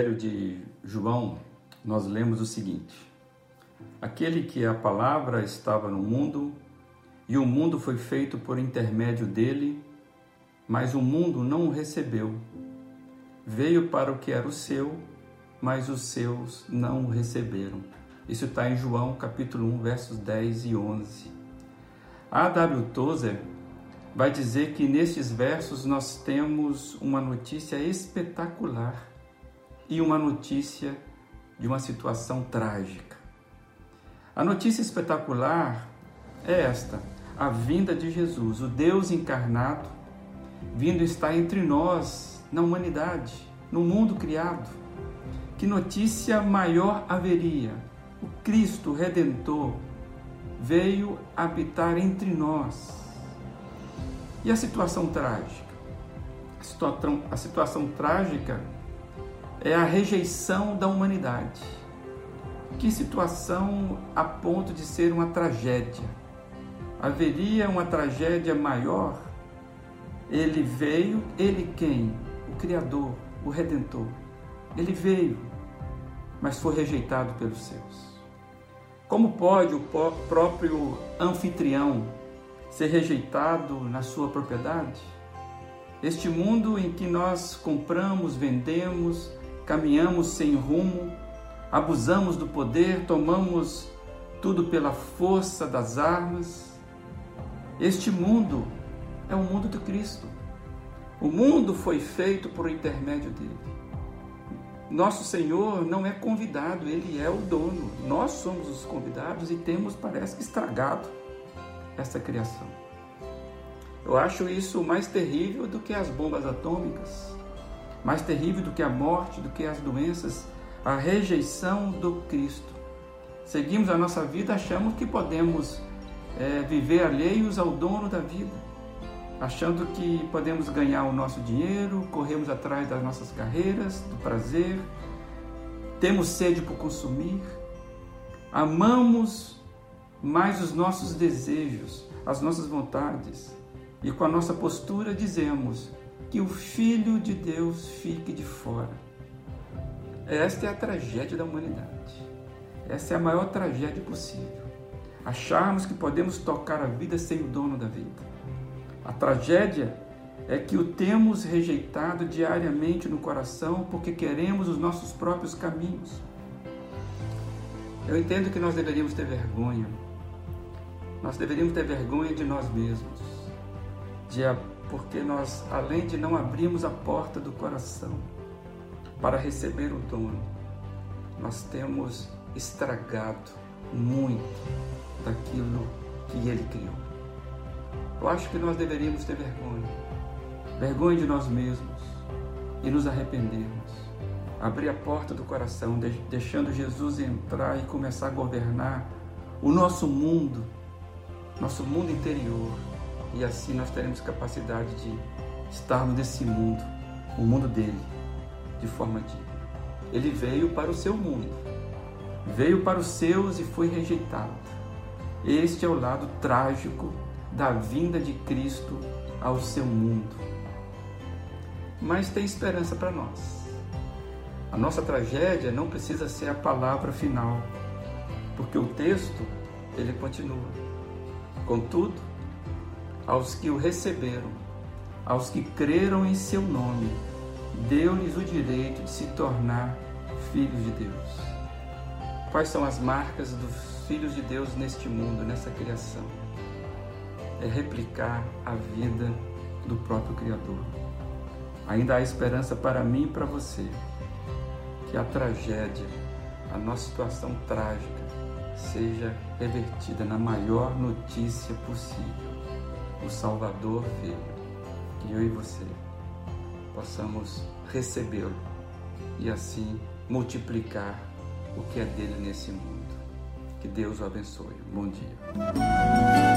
Evangelho de João, nós lemos o seguinte: aquele que é a palavra estava no mundo, e o mundo foi feito por intermédio dele, mas o mundo não o recebeu. Veio para o que era o seu, mas os seus não o receberam. Isso está em João capítulo 1, versos 10 e 11. A W Tozer vai dizer que nestes versos nós temos uma notícia espetacular e uma notícia de uma situação trágica. A notícia espetacular é esta: a vinda de Jesus, o Deus encarnado, vindo estar entre nós, na humanidade, no mundo criado. Que notícia maior haveria? O Cristo Redentor veio habitar entre nós. E a situação trágica? A situação trágica é a rejeição da humanidade. Que situação a ponto de ser uma tragédia? Haveria uma tragédia maior? Ele veio, ele quem? O Criador, o Redentor. Ele veio, mas foi rejeitado pelos seus. Como pode o próprio anfitrião ser rejeitado na sua propriedade? Este mundo em que nós compramos, vendemos, caminhamos sem rumo, abusamos do poder, tomamos tudo pela força das armas. Este mundo é o mundo do Cristo. O mundo foi feito por intermédio dele. Nosso Senhor não é convidado, ele é o dono. Nós somos os convidados e temos, parece que, estragado essa criação. Eu acho isso mais terrível do que as bombas atômicas, mais terrível do que a morte, do que as doenças, a rejeição do Cristo. Seguimos a nossa vida, achamos que podemos viver alheios ao dono da vida, achando que podemos ganhar o nosso dinheiro, corremos atrás das nossas carreiras, do prazer, temos sede por consumir, amamos mais os nossos desejos, as nossas vontades, e com a nossa postura dizemos que o Filho de Deus fique de fora. Esta é a tragédia da humanidade. Essa é a maior tragédia possível. Acharmos que podemos tocar a vida sem o dono da vida. A tragédia é que o temos rejeitado diariamente no coração porque queremos os nossos próprios caminhos. Eu entendo que nós deveríamos ter vergonha. Nós deveríamos ter vergonha de nós mesmos, porque nós, além de não abrirmos a porta do coração para receber o dono, nós temos estragado muito daquilo que ele criou. Eu acho que nós deveríamos ter vergonha, vergonha de nós mesmos, e nos arrependermos, abrir a porta do coração, deixando Jesus entrar e começar a governar o nosso mundo interior. E assim nós teremos capacidade de estarmos nesse mundo, o mundo dele, de forma digna. Ele veio para o seu mundo, veio para os seus e foi rejeitado. Este é o lado trágico da vinda de Cristo ao seu mundo. Mas tem esperança para nós. A nossa tragédia não precisa ser a palavra final, porque o texto, ele continua. Contudo, aos que o receberam, aos que creram em seu nome, deu-lhes o direito de se tornar filhos de Deus. Quais são as marcas dos filhos de Deus neste mundo, nessa criação? É replicar a vida do próprio Criador. Ainda há esperança para mim e para você, que a tragédia, a nossa situação trágica, seja revertida na maior notícia possível. O Salvador veio, que eu e você possamos recebê-lo e assim multiplicar o que é dele nesse mundo. Que Deus o abençoe. Bom dia.